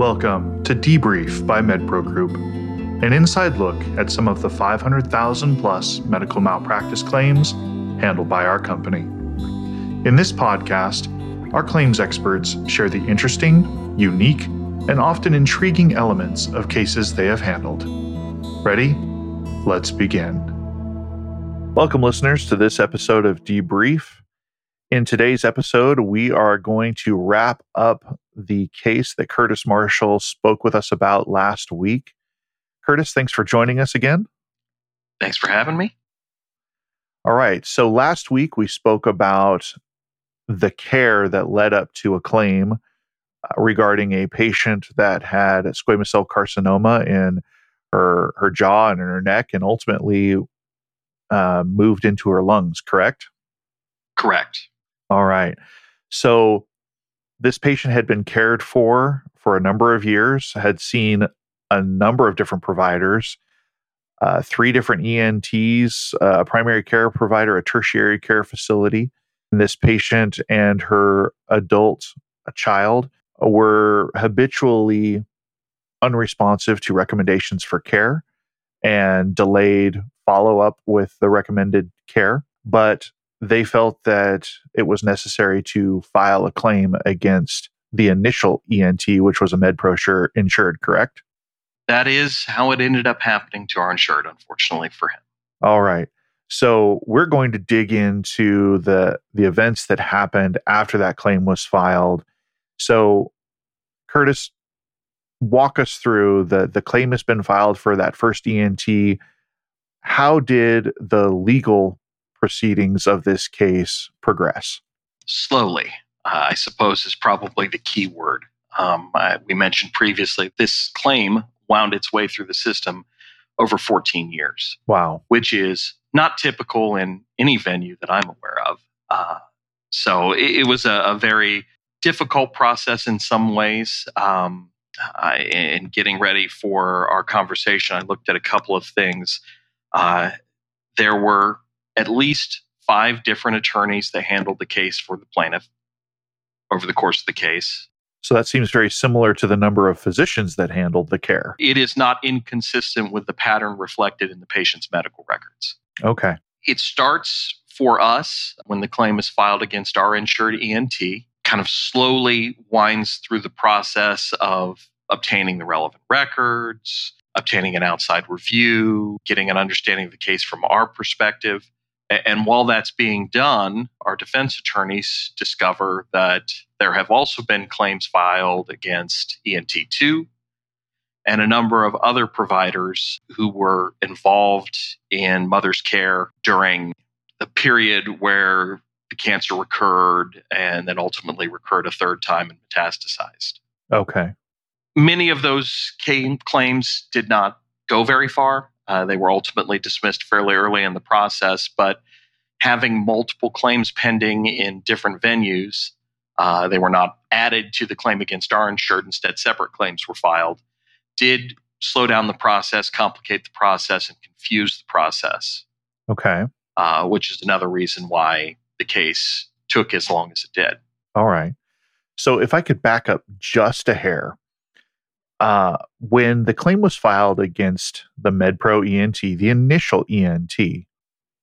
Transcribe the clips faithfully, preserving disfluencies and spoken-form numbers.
Welcome to Debrief by MedPro Group, an inside look at some of the five hundred thousand plus medical malpractice claims handled by our company. In this podcast, our claims experts share the interesting, unique, and often intriguing elements of cases they have handled. Ready? Let's begin. Welcome, listeners, to this episode of Debrief. In today's episode, we are going to wrap up the case that Kurtis Marshall spoke with us about last week. Kurtis, thanks for joining us again. Thanks for having me. All right. So last week, we spoke about the care that led up to a claim uh, regarding a patient that had a squamous cell carcinoma in her, her jaw and in her neck and ultimately uh, moved into her lungs, correct? Correct. All right. So this patient had been cared for for a number of years, had seen a number of different providers, uh, three different E N Ts, uh, a primary care provider, a tertiary care facility. And this patient and her adult child were habitually unresponsive to recommendations for care and delayed follow-up with the recommended care. But they felt that it was necessary to file a claim against the initial E N T, which was a MedProSure insured, correct? That is how it ended up happening to our insured, unfortunately for him. All right. So we're going to dig into the, the events that happened after that claim was filed. So Kurtis, walk us through the, the claim has been filed for that first E N T. How did the legal proceedings of this case progress? Slowly, uh, I suppose, is probably the key word. Um, I, we mentioned previously, this claim wound its way through the system over fourteen years. Wow. Which is not typical in any venue that I'm aware of. Uh, so it, it was a, a very difficult process in some ways. Um, I, in getting ready for our conversation, I looked at a couple of things. Uh, there were at least five different attorneys that handled the case for the plaintiff over the course of the case. So that seems very similar to the number of physicians that handled the care. It is not inconsistent with the pattern reflected in the patient's medical records. Okay. It starts for us when the claim is filed against our insured E N T, kind of slowly winds through the process of obtaining the relevant records, obtaining an outside review, getting an understanding of the case from our perspective. And while that's being done, our defense attorneys discover that there have also been claims filed against E N T two and a number of other providers who were involved in mother's care during the period where the cancer recurred and then ultimately recurred a third time and metastasized. Okay. Many of those came, claims did not go very far. Uh, they were ultimately dismissed fairly early in the process, but having multiple claims pending in different venues, uh, they were not added to the claim against our insured. Instead, separate claims were filed, did slow down the process, complicate the process, and confuse the process. Okay. Uh, which is another reason why the case took as long as it did. All right. So if I could back up just a hair. Uh, when the claim was filed against the MedPro E N T, the initial E N T,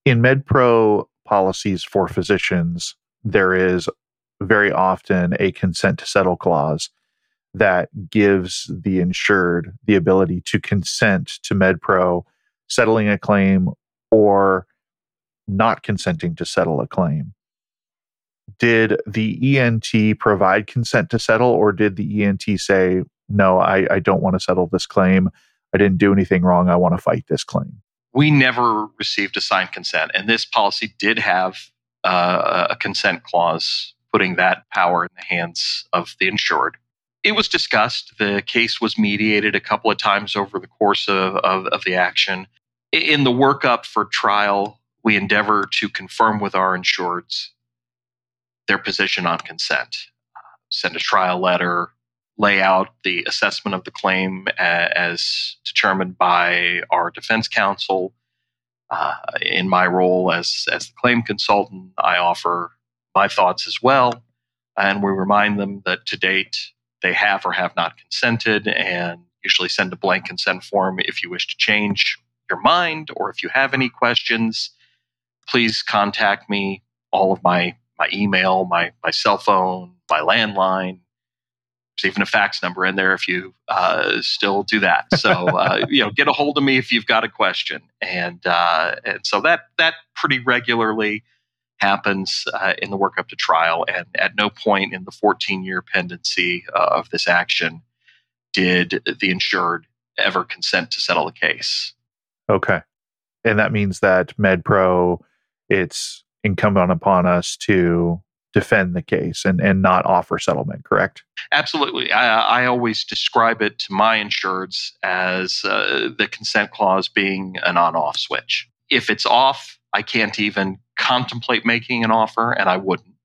in MedPro policies for physicians, there is very often a consent to settle clause that gives the insured the ability to consent to MedPro settling a claim or not consenting to settle a claim. Did the E N T provide consent to settle, or did the E N T say, no, I, I don't want to settle this claim. I didn't do anything wrong. I want to fight this claim? We never received a signed consent. And this policy did have uh, a consent clause, putting that power in the hands of the insured. It was discussed. The case was mediated a couple of times over the course of, of, of the action. In the workup for trial, we endeavor to confirm with our insureds their position on consent, uh, send a trial letter, lay out the assessment of the claim as determined by our defense counsel. Uh, in my role as, as the claim consultant, I offer my thoughts as well, and we remind them that to date, they have or have not consented, and usually send a blank consent form. If you wish to change your mind or if you have any questions, please contact me. All of my, my email, my, my cell phone, my landline. There's even a fax number in there if you uh, still do that. So, uh, you know, get a hold of me if you've got a question. And uh, and so that that pretty regularly happens uh, in the workup to trial. And at no point in the fourteen-year pendency uh, of this action did the insured ever consent to settle the case. Okay. And that means that MedPro, it's incumbent upon us to defend the case and, and not offer settlement, correct? Absolutely. I, I always describe it to my insureds as uh, the consent clause being an on-off switch. If it's off, I can't even contemplate making an offer, and I wouldn't.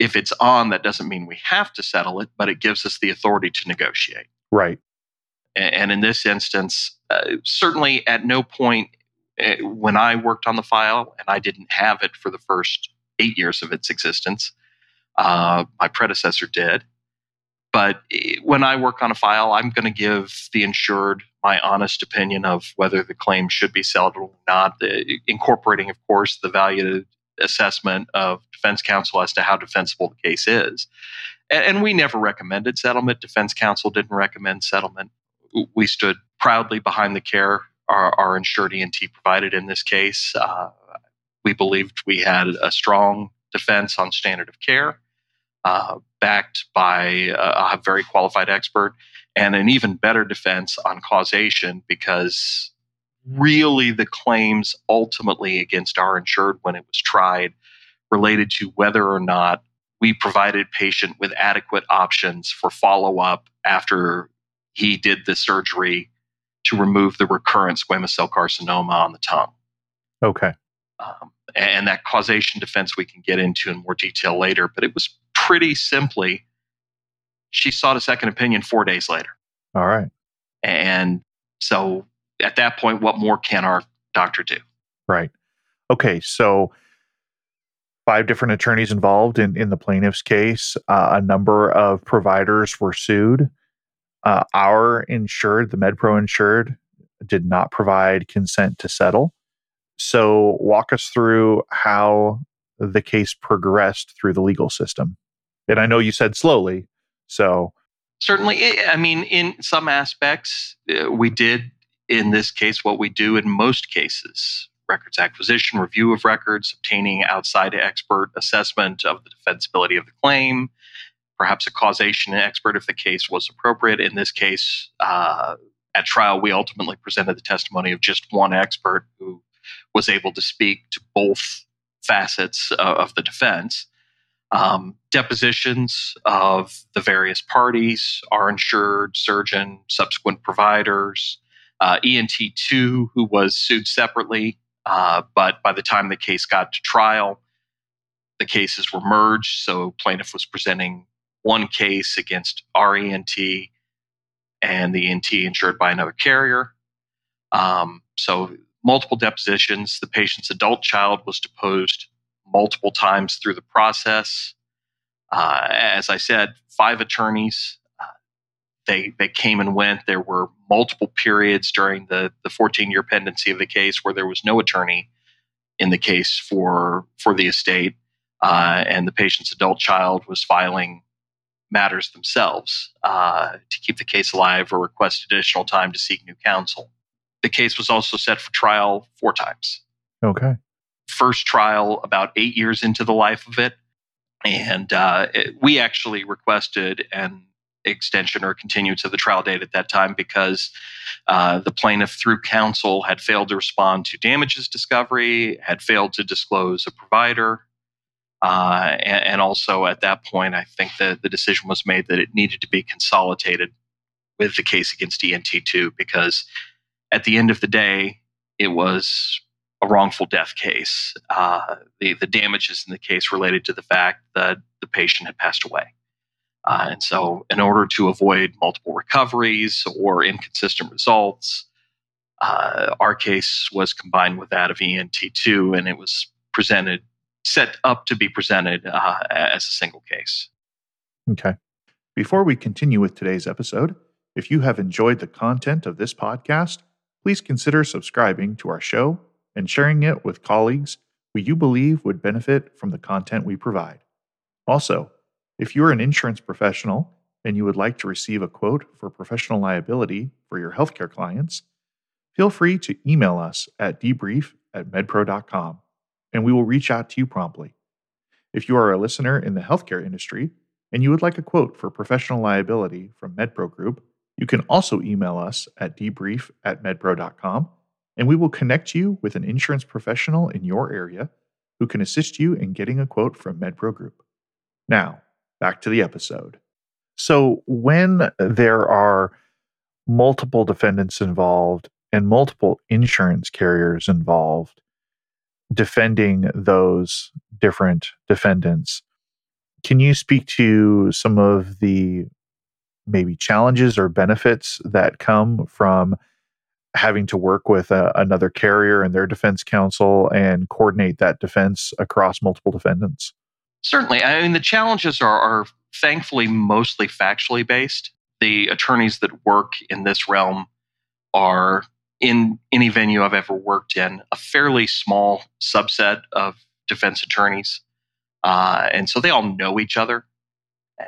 If it's on, that doesn't mean we have to settle it, but it gives us the authority to negotiate. Right. And, and in this instance, uh, certainly at no point uh, when I worked on the file, and I didn't have it for the first eight years of its existence. Uh, my predecessor did. But when I work on a file, I'm going to give the insured my honest opinion of whether the claim should be settled or not, incorporating, of course, the value assessment of defense counsel as to how defensible the case is. And we never recommended settlement. Defense counsel didn't recommend settlement. We stood proudly behind the care our, our insured E N T provided in this case. Uh, We believed we had a strong defense on standard of care, uh, backed by a, a very qualified expert, and an even better defense on causation, because really the claims ultimately against our insured when it was tried related to whether or not we provided patient with adequate options for follow-up after he did the surgery to remove the recurrent squamous cell carcinoma on the tongue. Okay. Um, and that causation defense we can get into in more detail later, but it was pretty simply, she sought a second opinion four days later. All right. And so at that point, what more can our doctor do? Right. Okay. So five different attorneys involved in, in the plaintiff's case, uh, a number of providers were sued. Uh, our insured, the MedPro insured, did not provide consent to settle. So walk us through how the case progressed through the legal system. And I know you said slowly, so... Certainly. I mean, in some aspects, we did, in this case, what we do in most cases. Records acquisition, review of records, obtaining outside expert assessment of the defensibility of the claim, perhaps a causation expert if the case was appropriate. In this case, uh, at trial, we ultimately presented the testimony of just one expert who was able to speak to both facets uh, of the defense. Um, depositions of the various parties, our insured, surgeon, subsequent providers, uh, E N T two, who was sued separately, uh, but by the time the case got to trial, the cases were merged, so plaintiff was presenting one case against our E N T and the E N T insured by another carrier. Um, so... Multiple depositions. The patient's adult child was deposed multiple times through the process. Uh, as I said, five attorneys. Uh, they they came and went. There were multiple periods during the the fourteen-year pendency of the case where there was no attorney in the case for for the estate, uh, and the patient's adult child was filing matters themselves uh, to keep the case alive or request additional time to seek new counsel. The case was also set for trial four times. Okay. First trial about eight years into the life of it. And uh, it, we actually requested an extension or continuance of the trial date at that time because uh, the plaintiff through counsel had failed to respond to damages discovery, had failed to disclose a provider. Uh, and, and also at that point, I think that the decision was made that it needed to be consolidated with the case against E N T two because at the end of the day, it was a wrongful death case. Uh, the, the damages in the case related to the fact that the patient had passed away. Uh, and so in order to avoid multiple recoveries or inconsistent results, uh, our case was combined with that of E N T two, and it was presented, set up to be presented uh, as a single case. Okay. Before we continue with today's episode, if you have enjoyed the content of this podcast, please consider subscribing to our show and sharing it with colleagues who you believe would benefit from the content we provide. Also, if you're an insurance professional and you would like to receive a quote for professional liability for your healthcare clients, feel free to email us at debrief at medpro dot com, and we will reach out to you promptly. If you are a listener in the healthcare industry and you would like a quote for professional liability from MedPro Group, you can also email us at debrief at medpro dot com, and we will connect you with an insurance professional in your area who can assist you in getting a quote from MedPro Group. Now, back to the episode. So when there are multiple defendants involved and multiple insurance carriers involved defending those different defendants, can you speak to some of the maybe challenges or benefits that come from having to work with a, another carrier and their defense counsel and coordinate that defense across multiple defendants? Certainly. I mean, the challenges are, are thankfully mostly factually based. The attorneys that work in this realm are, in any venue I've ever worked in, a fairly small subset of defense attorneys. Uh, and so they all know each other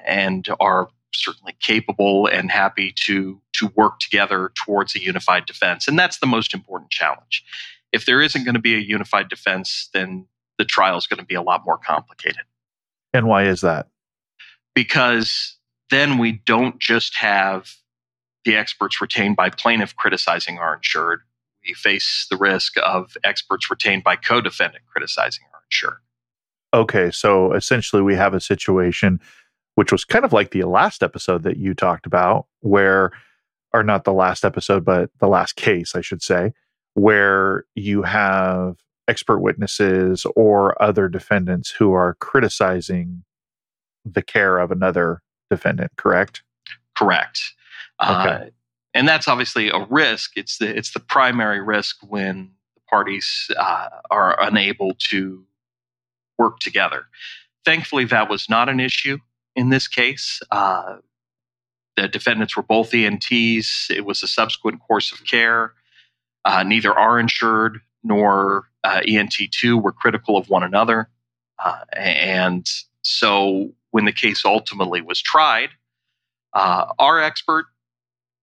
and are certainly capable and happy to to work together towards a unified defense. And that's the most important challenge. If there isn't going to be a unified defense, then the trial is going to be a lot more complicated. And why is that? Because then we don't just have the experts retained by plaintiff criticizing our insured. We face the risk of experts retained by co-defendant criticizing our insured. Okay, so essentially we have a situation which was kind of like the last episode that you talked about, where, or not the last episode, but the last case, I should say, where you have expert witnesses or other defendants who are criticizing the care of another defendant, correct? Correct. Okay. Uh, and that's obviously a risk. It's the it's the primary risk when the parties uh, are unable to work together. Thankfully, that was not an issue in this case. Uh, the defendants were both E N Ts. It was a subsequent course of care. Uh, neither our insured nor uh, E N T two were critical of one another. Uh, and so when the case ultimately was tried, uh, our expert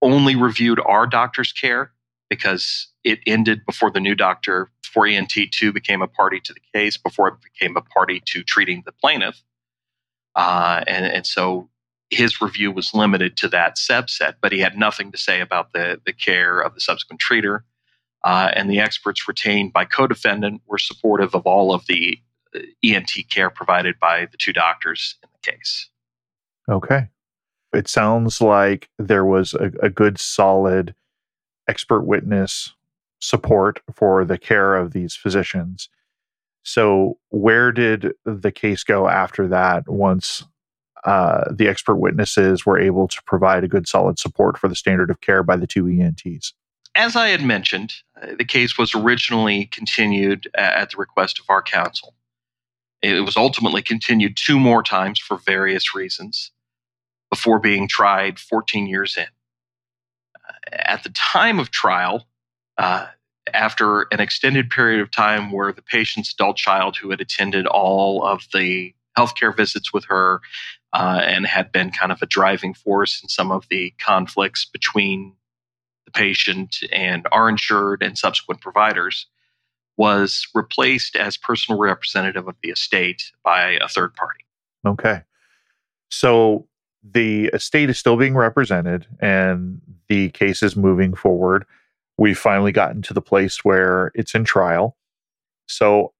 only reviewed our doctor's care because it ended before the new doctor, before E N T two became a party to the case, before it became a party to treating the plaintiff. Uh, and, and so his review was limited to that subset, but he had nothing to say about the, the care of the subsequent treater. Uh, and the experts retained by co-defendant were supportive of all of the E N T care provided by the two doctors in the case. Okay. It sounds like there was a, a good, solid expert witness support for the care of these physicians. So where did the case go after that, once uh, the expert witnesses were able to provide a good, solid support for the standard of care by the two E N Ts? As I had mentioned, the case was originally continued at the request of our counsel. It was ultimately continued two more times for various reasons before being tried fourteen years in. At the time of trial, uh, after an extended period of time where the patient's adult child, who had attended all of the healthcare visits with her uh, and had been kind of a driving force in some of the conflicts between the patient and our insured and subsequent providers, was replaced as personal representative of the estate by a third party. Okay. So the estate is still being represented and the case is moving forward. We've finally gotten to the place where it's in trial. So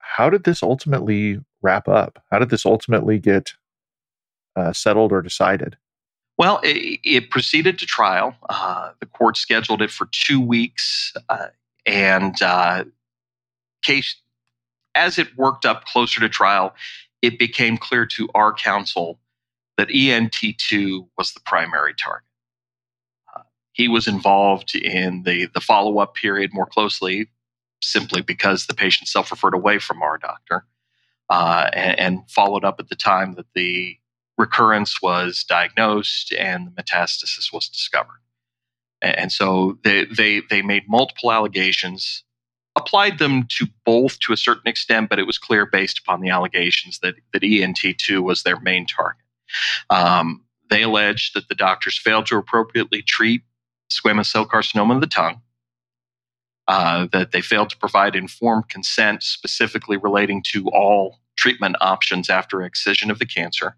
how did this ultimately wrap up? How did this ultimately get uh, settled or decided? Well, it, it proceeded to trial. Uh, the court scheduled it for two weeks uh, and uh, case, as it worked up closer to trial, it became clear to our counsel that E N T two was the primary target. Uh, he was involved in the, the follow-up period more closely simply because the patient self-referred away from our doctor uh, and, and followed up at the time that the recurrence was diagnosed and the metastasis was discovered. And so they they they made multiple allegations, applied them to both to a certain extent, but it was clear based upon the allegations that, that E N T two was their main target. Um, they alleged that the doctors failed to appropriately treat squamous cell carcinoma of the tongue, uh, that they failed to provide informed consent specifically relating to all treatment options after excision of the cancer.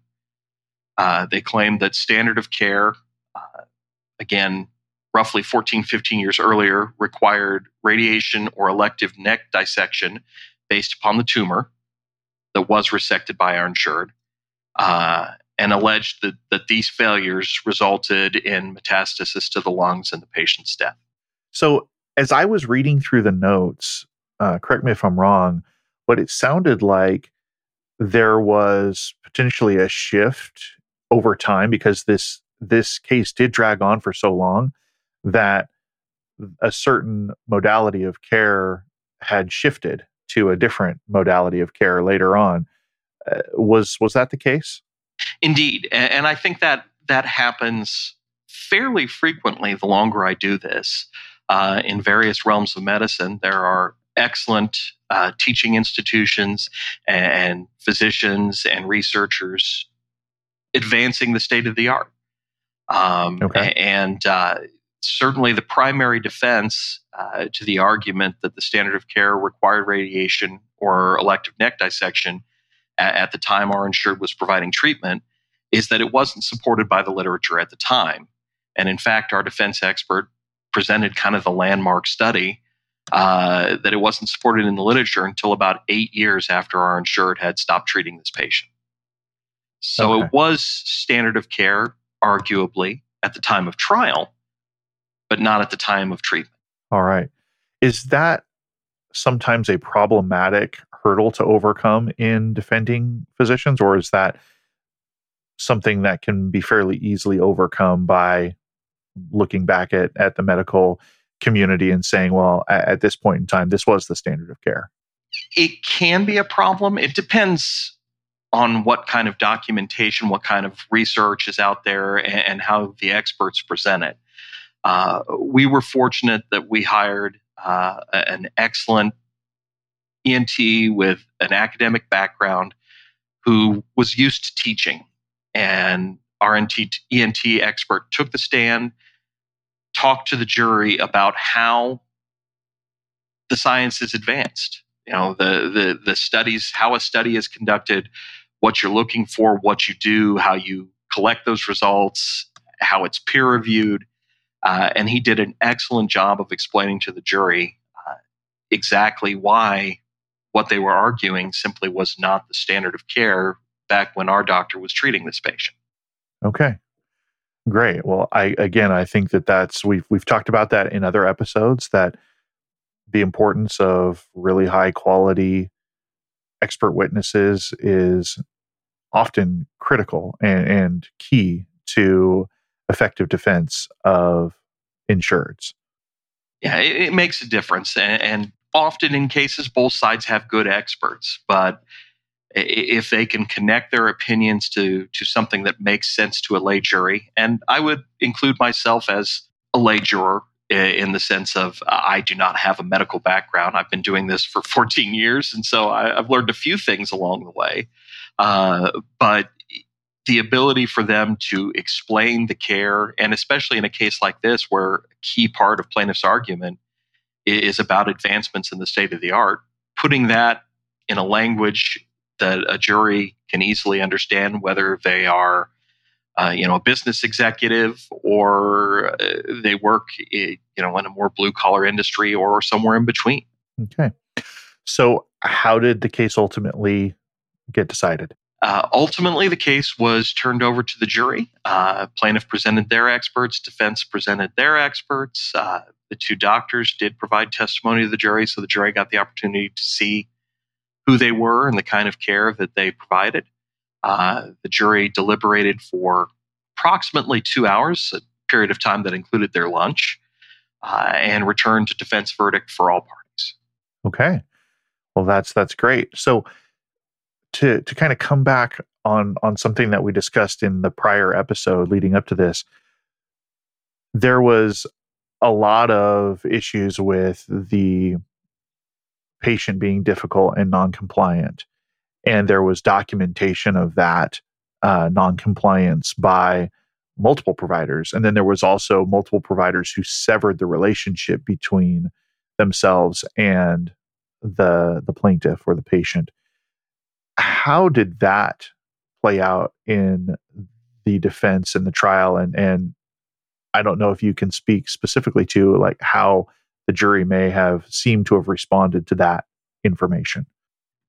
Uh, they claimed that standard of care, uh, again, roughly fourteen, fifteen years earlier, required radiation or elective neck dissection based upon the tumor that was resected by our insured, uh, and alleged that, that these failures resulted in metastasis to the lungs and the patient's death. So as I was reading through the notes, uh, correct me if I'm wrong, but it sounded like there was potentially a shift over time because this this case did drag on for so long that a certain modality of care had shifted to a different modality of care later on. Uh, was was that the case? Indeed. And, and I think that that happens fairly frequently the longer I do this. Uh, in various realms of medicine, there are excellent uh, teaching institutions and, and physicians and researchers advancing the state of the art. Um, okay. And uh, certainly the primary defense uh, to the argument that the standard of care required radiation or elective neck dissection at, at the time our insured was providing treatment is that it wasn't supported by the literature at the time. And in fact, our defense expert presented kind of a landmark study uh, that it wasn't supported in the literature until about eight years after our insured had stopped treating this patient. So okay. It was standard of care, arguably, at the time of trial, but not at the time of treatment. All right. Is that sometimes a problematic hurdle to overcome in defending physicians, or is that something that can be fairly easily overcome by looking back at, at the medical community and saying, well, at, at this point in time, this was the standard of care? It can be a problem. It depends on what kind of documentation, what kind of research is out there, and, and how the experts present it. Uh, we were fortunate that we hired uh, an excellent E N T with an academic background who was used to teaching. And our E N T expert took the stand, talked to the jury about how the science is advanced. You know, the the the studies, how a study is conducted, what you're looking for, what you do, how you collect those results, how it's peer-reviewed. Uh, and he did an excellent job of explaining to the jury uh, exactly why what they were arguing simply was not the standard of care back when our doctor was treating this patient. Okay, great. Well, I again, I think that that's, we've, we've talked about that in other episodes, that the importance of really high quality expert witnesses is often critical and, and key to effective defense of insureds. Yeah, it, it makes a difference. And, and often in cases, both sides have good experts, but if they can connect their opinions to, to something that makes sense to a lay jury, and I would include myself as a lay juror in the sense of uh, I do not have a medical background. I've been doing this for fourteen years, and so I, I've learned a few things along the way. Uh, but the ability for them to explain the care, and especially in a case like this where a key part of plaintiff's argument is about advancements in the state of the art, putting that in a language that a jury can easily understand, whether they are, uh, you know, a business executive or uh, they work, you know, in a more blue collar industry or somewhere in between. Okay. So how did the case ultimately get decided? Uh, ultimately, the case was turned over to the jury. Uh, plaintiff presented their experts. Defense presented their experts. Uh, the two doctors did provide testimony to the jury, so the jury got the opportunity to see who they were and the kind of care that they provided. Uh, the jury deliberated for approximately two hours, a period of time that included their lunch, uh, and returned a defense verdict for all parties. Okay. Well, that's that's great. So to to kind of come back on, on something that we discussed in the prior episode leading up to this. There was a lot of issues with the patient being difficult and non-compliant. And there was documentation of that uh, non-compliance by multiple providers. And then there was also multiple providers who severed the relationship between themselves and the the plaintiff or the patient. How did that play out in the defense and the trial? And, and I don't know if you can speak specifically to like how the jury may have seemed to have responded to that information.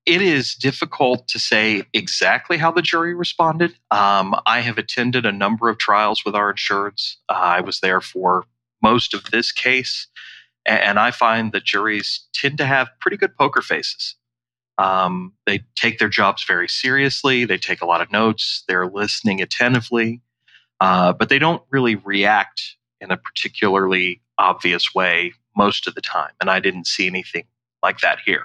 It is difficult to say exactly how the jury responded. Um, I have attended a number of trials with our insureds. Uh, I was there for most of this case, and I find that juries tend to have pretty good poker faces. Um, they take their jobs very seriously. They take a lot of notes. They're listening attentively, uh, but they don't really react in a particularly obvious way most of the time. And I didn't see anything like that here.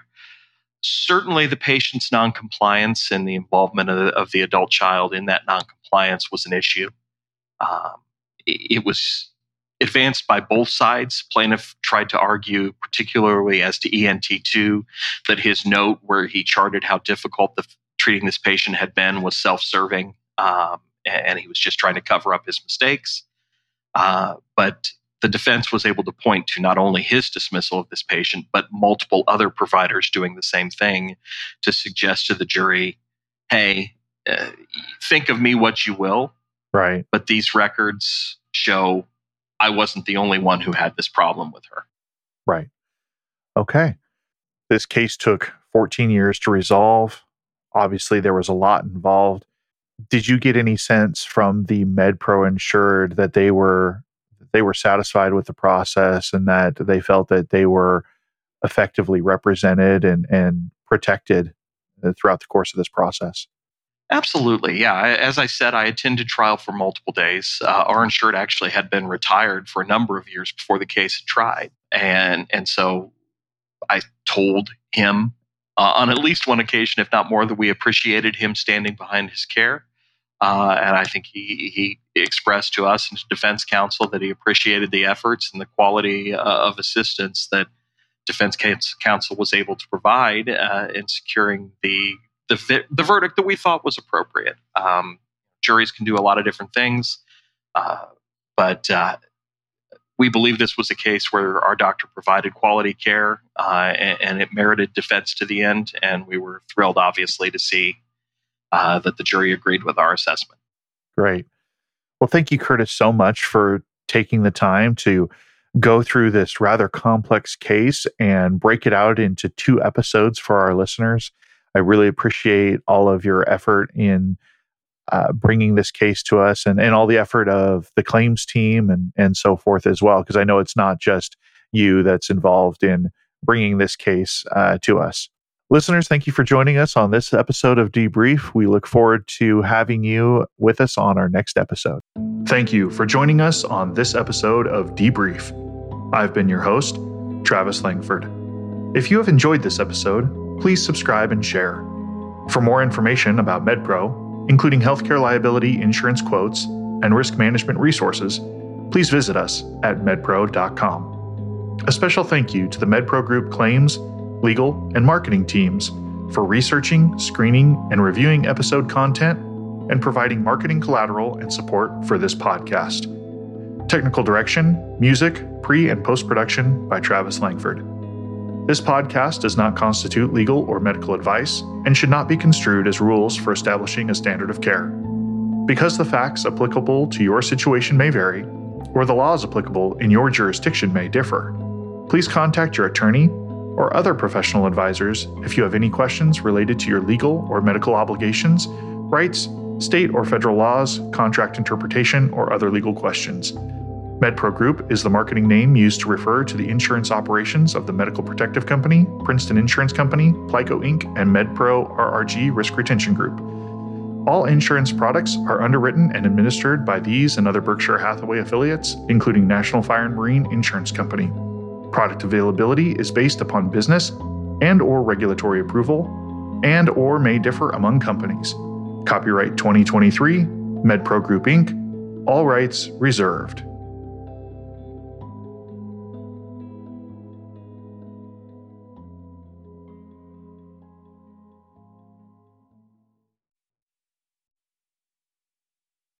Certainly, the patient's noncompliance and the involvement of the, of the adult child in that noncompliance was an issue. Um, it, it was advanced by both sides. Plaintiff tried to argue, particularly as to E N T two, that his note where he charted how difficult the, treating this patient had been was self-serving, um, and, and he was just trying to cover up his mistakes. Uh, but the defense was able to point to not only his dismissal of this patient, but multiple other providers doing the same thing to suggest to the jury, hey, uh, think of me what you will, right? But these records show I wasn't the only one who had this problem with her. Right. Okay. This case took fourteen years to resolve. Obviously, there was a lot involved. Did you get any sense from the MedPro insured that they were they were satisfied with the process and that they felt that they were effectively represented and, and protected throughout the course of this process? Absolutely. Yeah. As I said, I attended trial for multiple days. Uh, our insured actually had been retired for a number of years before the case had tried. And, and so I told him uh, on at least one occasion, if not more, that we appreciated him standing behind his care. Uh, and I think he, he expressed to us and to defense counsel that he appreciated the efforts and the quality uh, of assistance that defense counsel was able to provide uh, in securing the, the the verdict that we thought was appropriate. Um, juries can do a lot of different things, uh, but uh, we believe this was a case where our doctor provided quality care uh, and, and it merited defense to the end. And we were thrilled, obviously, to see Uh, that the jury agreed with our assessment. Great. Well, thank you, Kurtis, so much for taking the time to go through this rather complex case and break it out into two episodes for our listeners. I really appreciate all of your effort in uh, bringing this case to us and, and all the effort of the claims team and, and so forth as well, because I know it's not just you that's involved in bringing this case uh, to us. Listeners, thank you for joining us on this episode of Debrief. We look forward to having you with us on our next episode. Thank you for joining us on this episode of Debrief. I've been your host, Travis Langford. If you have enjoyed this episode, please subscribe and share. For more information about MedPro, including healthcare liability insurance quotes and risk management resources, please visit us at medpro dot com. A special thank you to the MedPro Group Claims, Legal, and Marketing teams for researching, screening, and reviewing episode content and providing marketing collateral and support for this podcast. Technical direction, music, pre- and post-production by Travis Langford. This podcast does not constitute legal or medical advice and should not be construed as rules for establishing a standard of care. Because the facts applicable to your situation may vary, or the laws applicable in your jurisdiction may differ, please contact your attorney or other professional advisors if you have any questions related to your legal or medical obligations, rights, state or federal laws, contract interpretation, or other legal questions. MedPro Group is the marketing name used to refer to the insurance operations of the Medical Protective Company, Princeton Insurance Company, Plico Incorporated, and MedPro R R G Risk Retention Group. All insurance products are underwritten and administered by these and other Berkshire Hathaway affiliates, including National Fire and Marine Insurance Company. Product availability is based upon business and or regulatory approval and or may differ among companies. Copyright twenty twenty-three, MedPro Group Incorporated. All rights reserved.